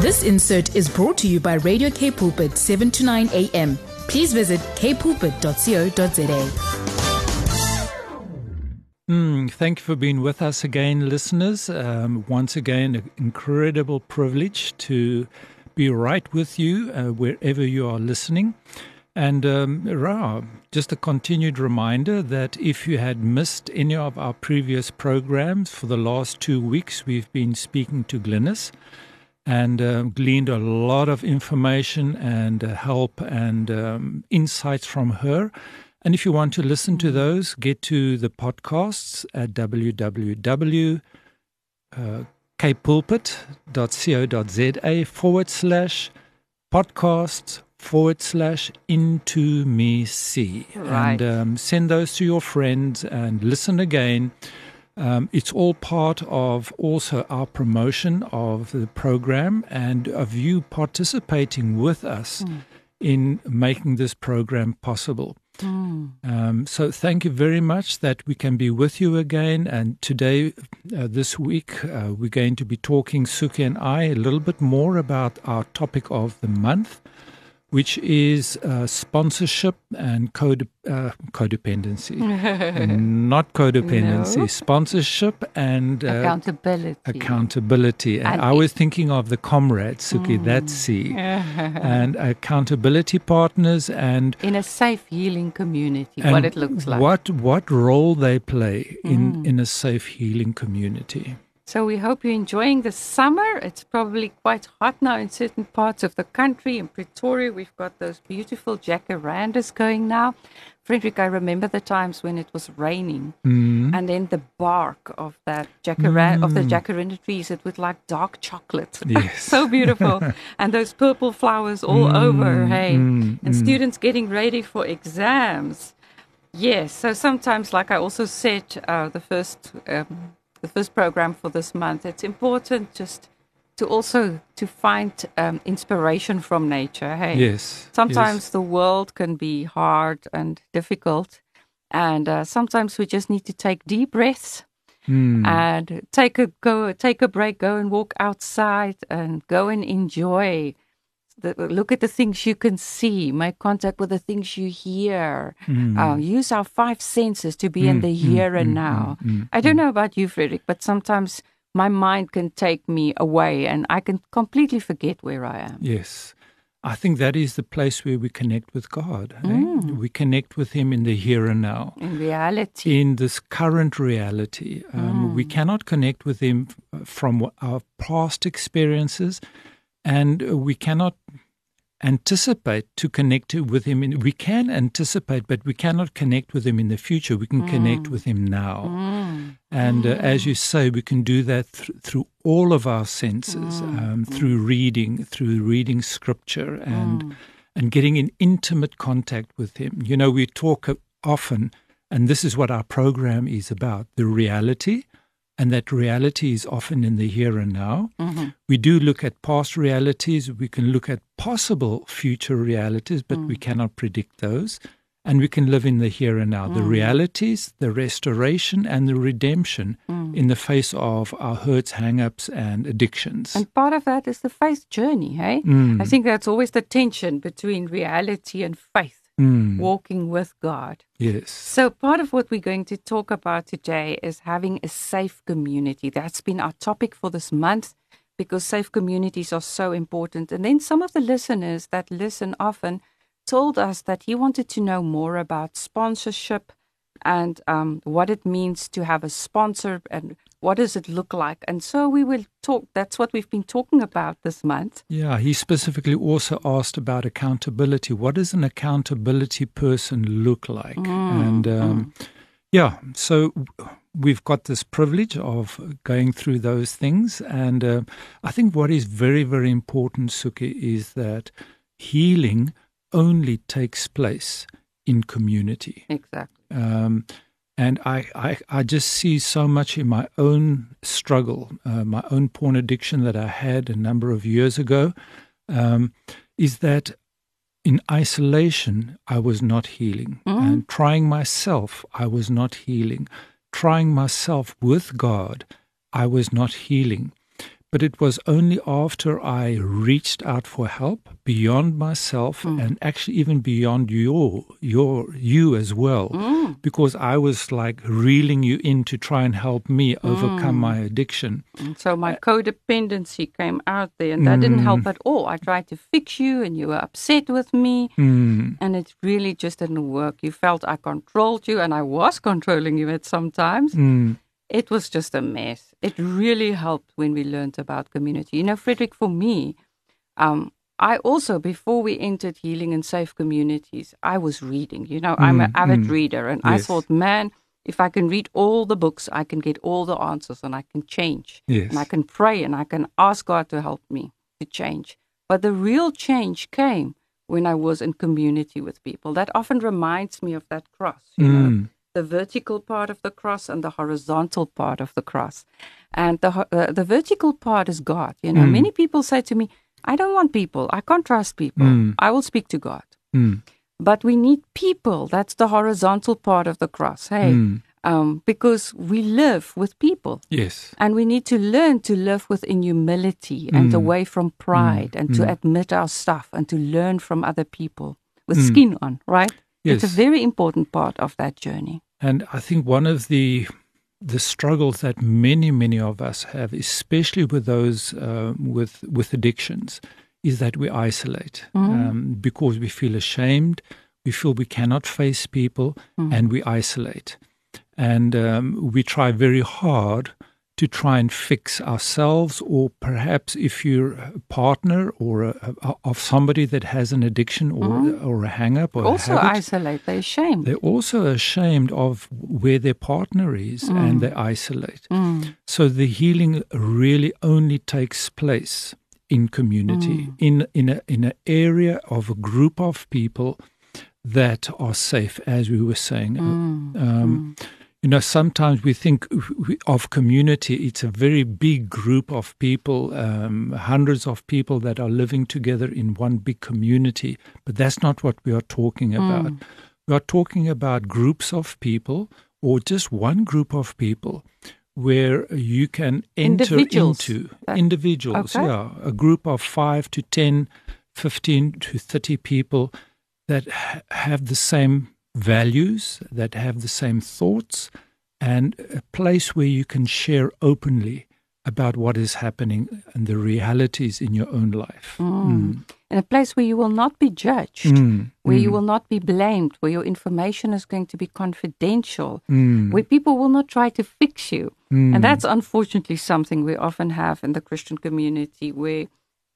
This insert is brought to you by Radio K Pulpit, 7 to 9 a.m. Please visit kpulpit.co.za. Thank you for being with us again, listeners. Once again, an incredible privilege to be right with you wherever you are listening. And just a continued reminder that if you had missed any of our previous programs, for the last 2 weeks, we've been speaking to Glynnis and gleaned a lot of information and help and insights from her. And if you want to listen to those, get to the podcasts at www.kpulpit.co.za/podcasts/Into-me-see. Right. And send those to your friends and listen again. It's all part of also our promotion of the program and of you participating with us in making this program possible. So thank you very much that we can be with you again. And today, this week, we're going to be talking, Suki and I, a little bit more about our topic of the month, which is sponsorship and codependency. Not codependency, no. Sponsorship and accountability. And I was thinking of the comrades, Suki, that's C. And accountability partners and... in a safe, healing community, what it looks like. What role they play in a safe, healing community. So we hope you're enjoying the summer. It's probably quite hot now in certain parts of the country. In Pretoria, we've got those beautiful jacarandas going now. Frederick, I remember the times when it was raining, and then the bark of that jacaranda trees, it would like dark chocolate. Yes. So beautiful. And those purple flowers all over, hey? And students getting ready for exams. Yes, so sometimes, like I also said, the first program for this month, it's important just to also to find inspiration from nature. Hey, yes. Sometimes the world can be hard and difficult, and sometimes we just need to take deep breaths and take a break, go and walk outside, and go and enjoy. Look at the things you can see. Make contact with the things you hear. Use our five senses to be in the here and now. I don't know about you, Frederick, but sometimes my mind can take me away and I can completely forget where I am. Yes. I think that is the place where we connect with God. Eh? We connect with Him in the here and now. In reality. In this current reality. We cannot connect with Him from our past experiences, and we cannot anticipate to connect with Him. We can anticipate, but we cannot connect with Him in the future. We can connect with Him now. And as you say, we can do that through all of our senses, through reading Scripture and getting in intimate contact with Him. You know, we talk often, and this is what our program is about, the reality. And that reality is often in the here and now. We do look at past realities. We can look at possible future realities, but we cannot predict those. And we can live in the here and now. The realities, the restoration, and the redemption in the face of our hurts, hang-ups, and addictions. And part of that is the faith journey, hey? I think that's always the tension between reality and faith. Walking with God. Yes. So part of what we're going to talk about today is having a safe community. That's been our topic for this month, because safe communities are so important. And then some of the listeners that listen often told us that he wanted to know more about sponsorship and what it means to have a sponsor and what does it look like? And so we will talk. That's what we've been talking about this month. Yeah, he specifically also asked about accountability. What does an accountability person look like? And so we've got this privilege of going through those things. And I think what is very, very important, Suki, is that healing only takes place in community. Exactly. And I just see so much in my own struggle, my own porn addiction that I had a number of years ago, is that in isolation, I was not healing. And trying myself, I was not healing. Trying myself with God, I was not healing. But it was only after I reached out for help beyond myself and actually even beyond you as well, because I was like reeling you in to try and help me overcome my addiction. And so my codependency came out there, and that didn't help at all. I tried to fix you and you were upset with me and it really just didn't work. You felt I controlled you, and I was controlling you at some times. It was just a mess. It really helped when we learned about community. You know, Frederick, for me, I also, before we entered Healing and Safe Communities, I was reading. You know, I'm an avid reader. And I thought, man, if I can read all the books, I can get all the answers and I can change. Yes. And I can pray and I can ask God to help me to change. But the real change came when I was in community with people. That often reminds me of that cross, you know. The vertical part of the cross and the horizontal part of the cross. And the vertical part is God. You know, many people say to me, I don't want people. I can't trust people. I will speak to God. But we need people. That's the horizontal part of the cross. Hey, because we live with people. Yes. And we need to learn to live within humility and away from pride and to admit our stuff and to learn from other people with skin on, right? Yes. It's a very important part of that journey. And I think one of the struggles that many of us have, especially with those with addictions, is that we isolate because we feel ashamed, we feel we cannot face people, and we isolate. And we try very hard to try and fix ourselves, or perhaps if you're a partner or of somebody that has an addiction or a hang-up or also a habit, isolate. They're ashamed. They're also ashamed of where their partner is and they isolate. So the healing really only takes place in community, in an area of a group of people that are safe, as we were saying. You know, sometimes we think of community, it's a very big group of people, hundreds of people that are living together in one big community. But that's not what we are talking about. We are talking about groups of people, or just one group of people, where you can enter individuals. Okay. Yeah, a group of 5 to 10, 15 to 30 people that have the same values, that have the same thoughts, and a place where you can share openly about what is happening and the realities in your own life. And a place where you will not be judged, where you will not be blamed, where your information is going to be confidential, where people will not try to fix you. And that's unfortunately something we often have in the Christian community, where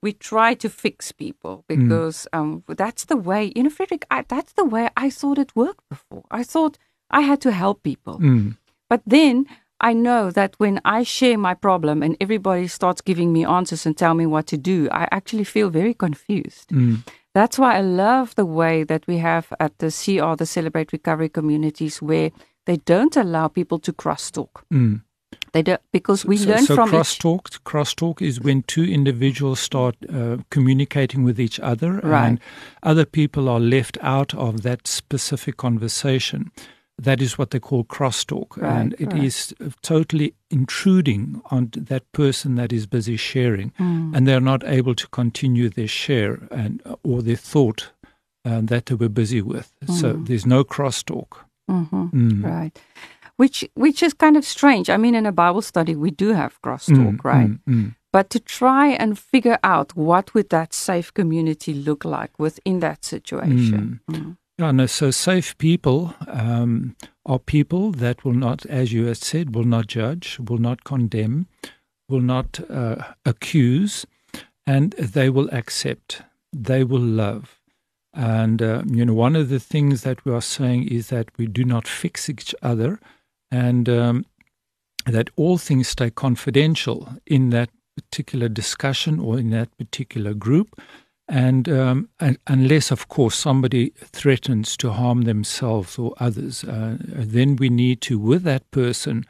we try to fix people because that's the way, you know, Frederick, that's the way I thought it worked before. I thought I had to help people. But then I know that when I share my problem and everybody starts giving me answers and tell me what to do, I actually feel very confused. That's why I love the way that we have at the CR, the Celebrate Recovery Communities, where they don't allow people to cross-talk. They do, because we learn from cross-talk is when two individuals start communicating with each other, and other people are left out of that specific conversation. That is what they call cross-talk, and it is totally intruding on that person that is busy sharing, and they're not able to continue their share and or their thought that they were busy with. So there's no cross-talk. Right. Which is kind of strange. I mean, in a Bible study, we do have crosstalk, right? But to try and figure out what would that safe community look like within that situation. Yeah, no, so safe people are people that will not, as you had said, will not judge, will not condemn, will not accuse, and they will accept, they will love. And, you know, one of the things that we are saying is that we do not fix each other, and that all things stay confidential in that particular discussion or in that particular group, and unless, of course, somebody threatens to harm themselves or others, then we need to, with that person,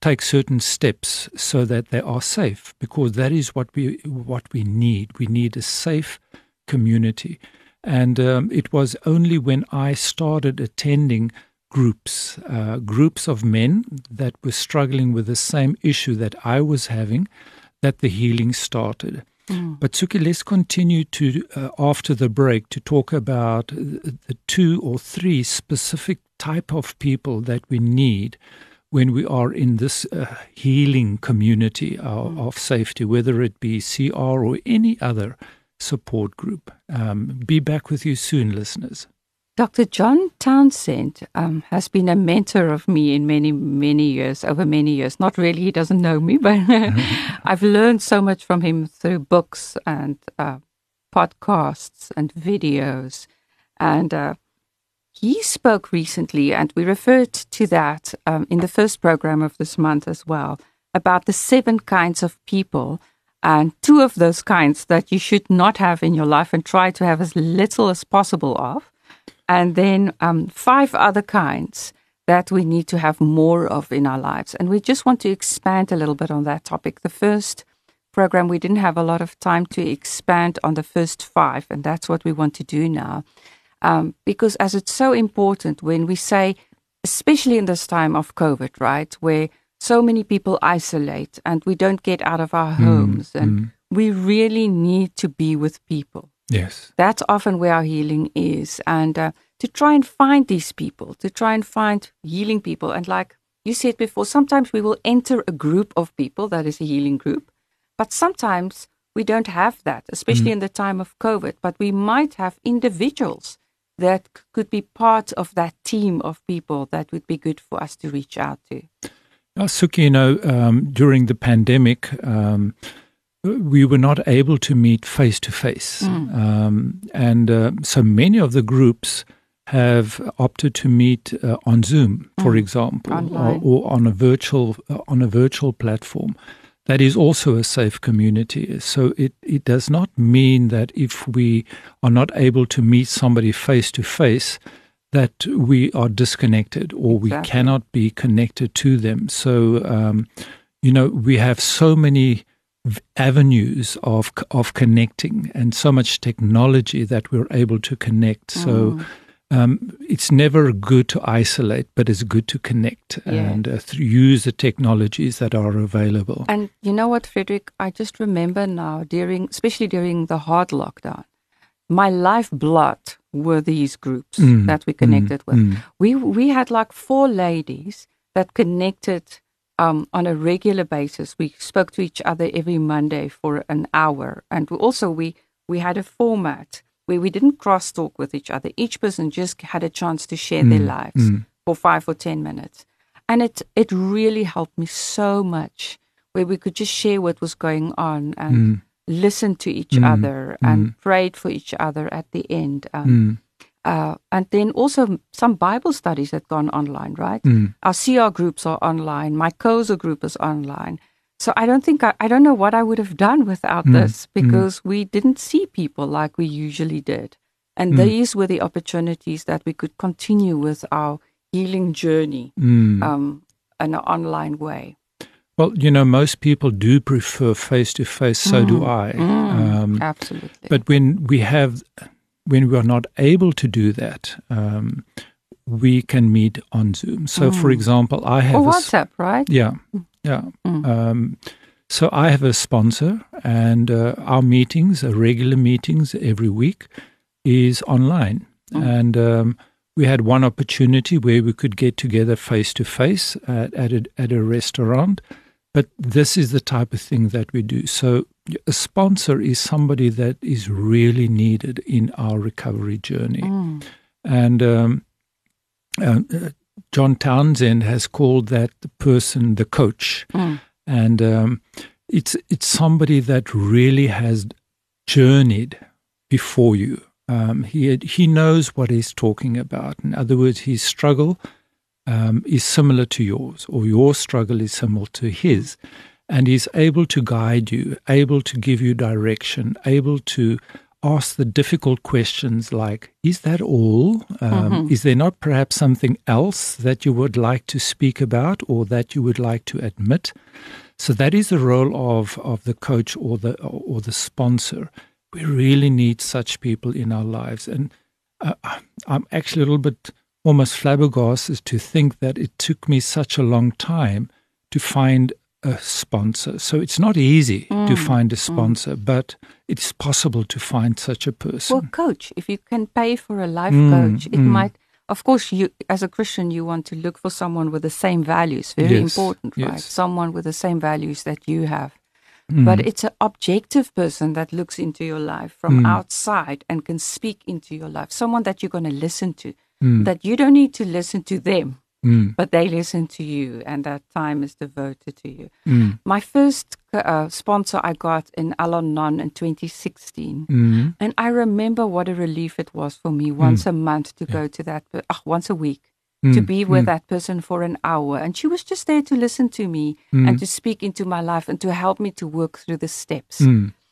take certain steps so that they are safe, because that is what we need. We need a safe community, and it was only when I started attending groups of men that were struggling with the same issue that I was having, that the healing started. Mm. But Suki, let's continue to, after the break, to talk about the two or three specific type of people that we need when we are in this healing community of safety, whether it be CR or any other support group. Be back with you soon, listeners. Dr. John Townsend has been a mentor of me in over many years. Not really, he doesn't know me, but I've learned so much from him through books and podcasts and videos. And he spoke recently, and we referred to that in the first program of this month as well, about the 7 kinds of people. And 2 of those kinds that you should not have in your life and try to have as little as possible of. And then 5 other kinds that we need to have more of in our lives. And we just want to expand a little bit on that topic. The first program, we didn't have a lot of time to expand on the first 5, and that's what we want to do now. Because as it's so important when we say, especially in this time of COVID, right, where so many people isolate and we don't get out of our homes, and we really need to be with people. Yes. That's often where our healing is. And to try and find these people, to try and find healing people. And like you said before, sometimes we will enter a group of people that is a healing group, but sometimes we don't have that, especially in the time of COVID. But we might have individuals that could be part of that team of people that would be good for us to reach out to. Suki, you know, during the pandemic, we were not able to meet face-to-face. And so many of the groups have opted to meet on Zoom, for example, or on a virtual platform. That is also a safe community. So it does not mean that if we are not able to meet somebody face-to-face, that we are disconnected or we cannot be connected to them. So, you know, we have so many avenues of connecting and so much technology that we're able to connect. So it's never good to isolate, but it's good to connect and use the technologies that are available. And you know what, Frederick, I just remember now, especially during the hard lockdown, my lifeblood were these groups that we connected with. We had like 4 ladies that connected on a regular basis. We spoke to each other every Monday for an hour. And we had a format where we didn't cross-talk with each other. Each person just had a chance to share their lives for 5 or 10 minutes. And it really helped me so much, where we could just share what was going on and listen to each other and prayed for each other at the end. And then also some Bible studies had gone online, right? Our CR groups are online. My COSA group is online. So I don't think I don't know what I would have done without this, because we didn't see people like we usually did. And these were the opportunities that we could continue with our healing journey in an online way. Well, you know, most people do prefer face-to-face, so do I. Absolutely. But when we are not able to do that, we can meet on Zoom. So, for example, I have WhatsApp, right? Yeah. So I have a sponsor, and our meetings, our regular meetings every week, is online. And we had one opportunity where we could get together face-to-face at a restaurant. But this is the type of thing that we do. So a sponsor is somebody that is really needed in our recovery journey. And John Townsend has called that person the coach. And it's somebody that really has journeyed before you. He knows what he's talking about. In other words, his struggle is similar to yours, or your struggle is similar to his, and he's able to guide you, able to give you direction, able to ask the difficult questions like, is that all? Is there not perhaps something else that you would like to speak about or that you would like to admit? So that is the role of the coach or the sponsor. We really need such people in our lives. And I'm actually a little bit almost flabbergasted is to think that it took me such a long time to find a sponsor. So it's not easy to find a sponsor, but it's possible to find such a person. Well, coach, if you can pay for a life coach, it might, of course, you as a Christian, you want to look for someone with the same values, very important, right? Someone with the same values that you have. But it's an objective person that looks into your life from outside and can speak into your life. Someone that you're going to listen to, that you don't need to listen to them, but they listen to you, and that time is devoted to you. My first sponsor I got in Al-Anon in 2016, and I remember what a relief it was for me once a month to go to that, once a week, to be with that person for an hour. And she was just there to listen to me and to speak into my life and to help me to work through the steps.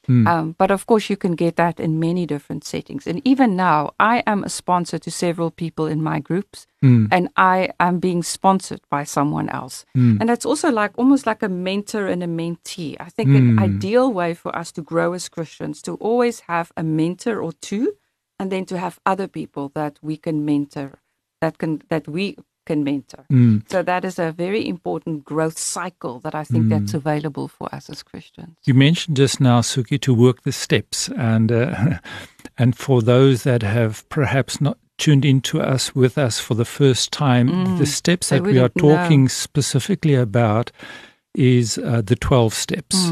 But of course, you can get that in many different settings. And even now, I am a sponsor to several people in my groups, and I am being sponsored by someone else. And that's also like almost like a mentor and a mentee. I think an ideal way for us to grow as Christians, to always have a mentor or two, and then to have other people that we can mentor, that we can mentor. So that is a very important growth cycle that I think that's available for us as Christians. You mentioned just now, Suki, to work the steps, and for those that have perhaps not tuned into us with us for the first time, the steps that we are talking specifically about is the 12 steps.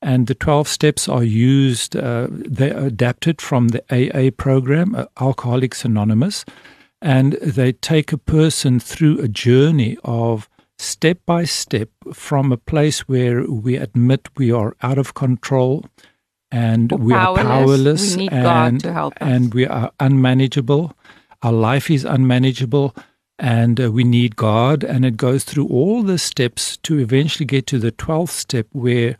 And the 12 steps are used, they're adapted from the AA program, Alcoholics Anonymous, and they take a person through a journey of step by step from a place where we admit we are out of control and we are powerless, we need God to help us, and we are unmanageable, our life is unmanageable, and we need God. And it goes through all the steps to eventually get to the 12th step where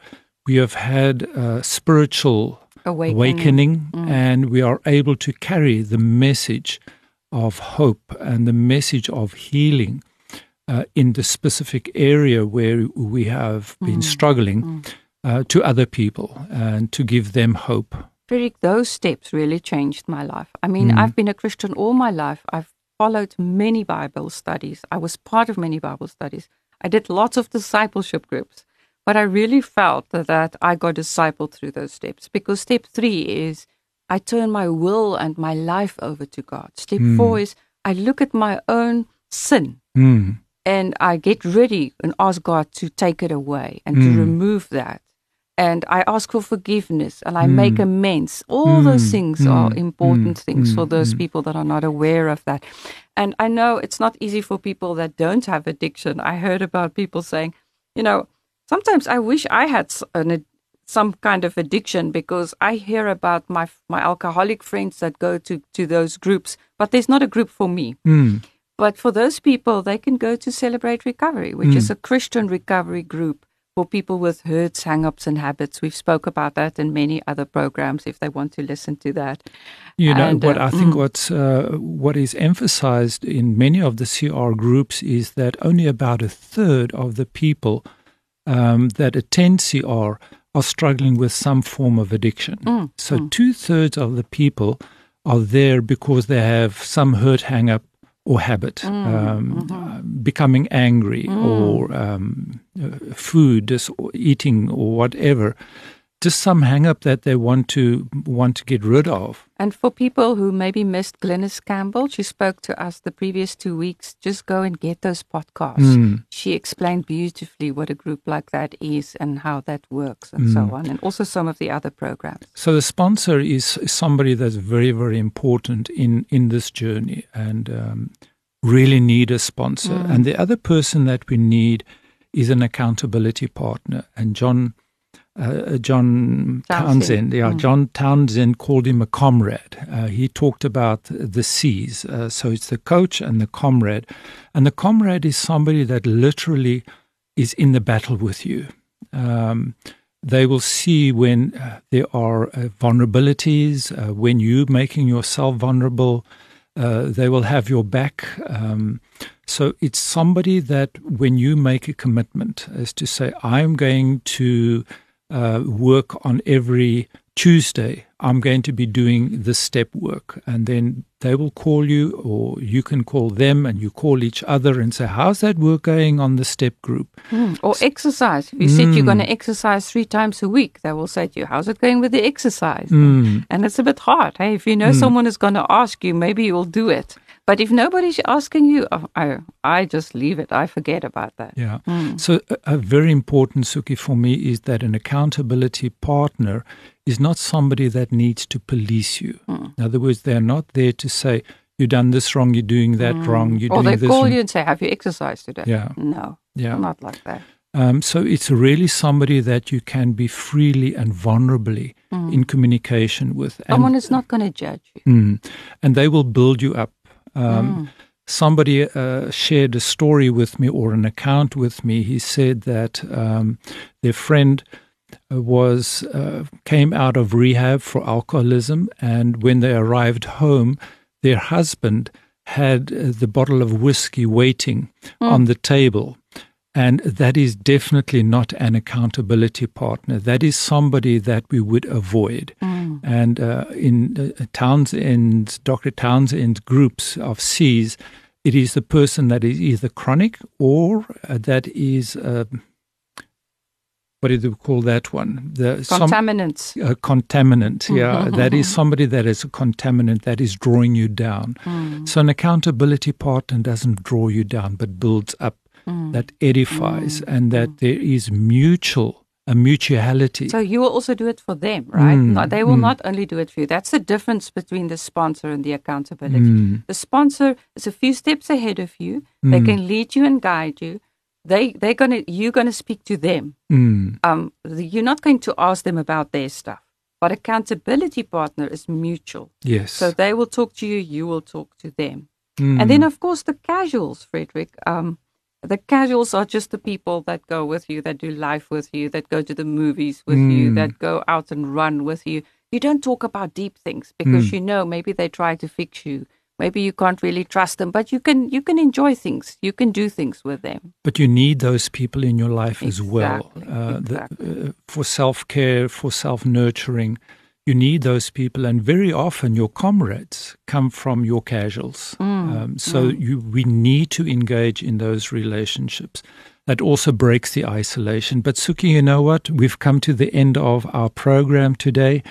we have had spiritual awakening and we are able to carry the message of hope and the message of healing in the specific area where we have been struggling to other people and to give them hope. Frederick, those steps really changed my life. I mean, I've been a Christian all my life. I've followed many Bible studies. I was part of many Bible studies. I did lots of discipleship groups. But I really felt that I got discipled through those steps, because step 3 is I turn my will and my life over to God. Step 4 is I look at my own sin and I get ready and ask God to take it away and to remove that. And I ask for forgiveness and I make amends. All those things are important things for those people that are not aware of that. And I know it's not easy for people that don't have addiction. I heard about people saying, you know, sometimes I wish I had some kind of addiction, because I hear about my alcoholic friends that go to those groups, but there's not a group for me. But for those people, they can go to Celebrate Recovery, which is a Christian recovery group for people with hurts, hang-ups, and habits. We've spoke about that in many other programs if they want to listen to that. You know, and, I think what is emphasized in many of the CR groups is that only about a third of the people that attend CR are struggling with some form of addiction. So 2/3 of the people are there because they have some hurt, hang-up, or habit, becoming angry or eating or whatever, just some hang-up that they want to get rid of. And for people who maybe missed Glynnis Campbell, she spoke to us the previous 2 weeks. Just go and get those podcasts. She explained beautifully what a group like that is and how that works and so on, and also some of the other programs. So the sponsor is somebody that's very, very important in this journey, and really need a sponsor. And the other person that we need is an accountability partner. And John Townsend. John Townsend called him a comrade. He talked about the C's. So it's the coach and the comrade. And the comrade is somebody that literally is in the battle with you. They will see when there are vulnerabilities, when you're making yourself vulnerable. They will have your back. So it's somebody that when you make a commitment as to say, I'm going to work on every Tuesday, I'm going to be doing the step work. And then they will call you, or you can call them, and you call each other and say, how's that work going on the step group? Or exercise. If you said you're going to exercise 3 times a week, they will say to you, how's it going with the exercise? And it's a bit hard. Hey, if you know someone is going to ask you, maybe you'll do it. But if nobody's asking you, I just leave it. I forget about that. Yeah. So a very important, Suki, for me is that an accountability partner is not somebody that needs to police you. In other words, they're not there to say, you've done this wrong, you're doing that wrong. Or they call you and say, have you exercised today? Yeah. No, not like that. So it's really somebody that you can be freely and vulnerably in communication with. Someone is not going to judge you. And they will build you up. Somebody shared a story with me, or an account with me. He said that their friend came out of rehab for alcoholism, and when they arrived home, their husband had the bottle of whiskey waiting on the table. And that is definitely not an accountability partner. That is somebody that we would avoid. And in Dr. Townsend's groups of Cs, it is the person that is either chronic or that is, what do they call that one? Contaminant, yeah. That is somebody that is a contaminant that is drawing you down. So an accountability partner doesn't draw you down, but builds up. That edifies and that there is a mutuality. So you will also do it for them, right? No, they will not only do it for you. That's the difference between the sponsor and the accountability. The sponsor is a few steps ahead of you. They can lead you and guide you. You're going to speak to them. You're not going to ask them about their stuff. But accountability partner is mutual. Yes. So they will talk to you. You will talk to them. And then, of course, the casuals, Frederick. The casuals are just the people that go with you, that do life with you, that go to the movies with you, that go out and run with you. You don't talk about deep things because you know maybe they try to fix you. Maybe you can't really trust them, but you can enjoy things. You can do things with them. But you need those people in your life as well. For self-care, for self-nurturing. You need those people, and very often your comrades come from your casuals. We need to engage in those relationships. That also breaks the isolation. But Suki, you know what? We've come to the end of our program today.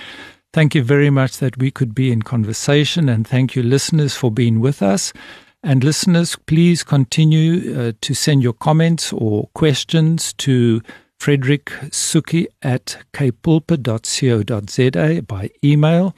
Thank you very much that we could be in conversation, and thank you, listeners, for being with us. And listeners, please continue to send your comments or questions to Frederick Suki at kpulpit.co.za by email.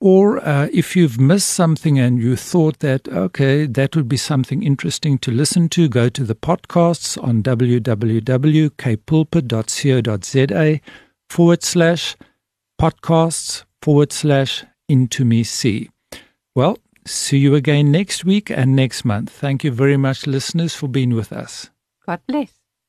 Or if you've missed something and you thought that, okay, that would be something interesting to listen to, go to the podcasts on www.kpulpit.co.za/podcasts/Into-me-see. Well, see you again next week and next month. Thank you very much, listeners, for being with us. God bless.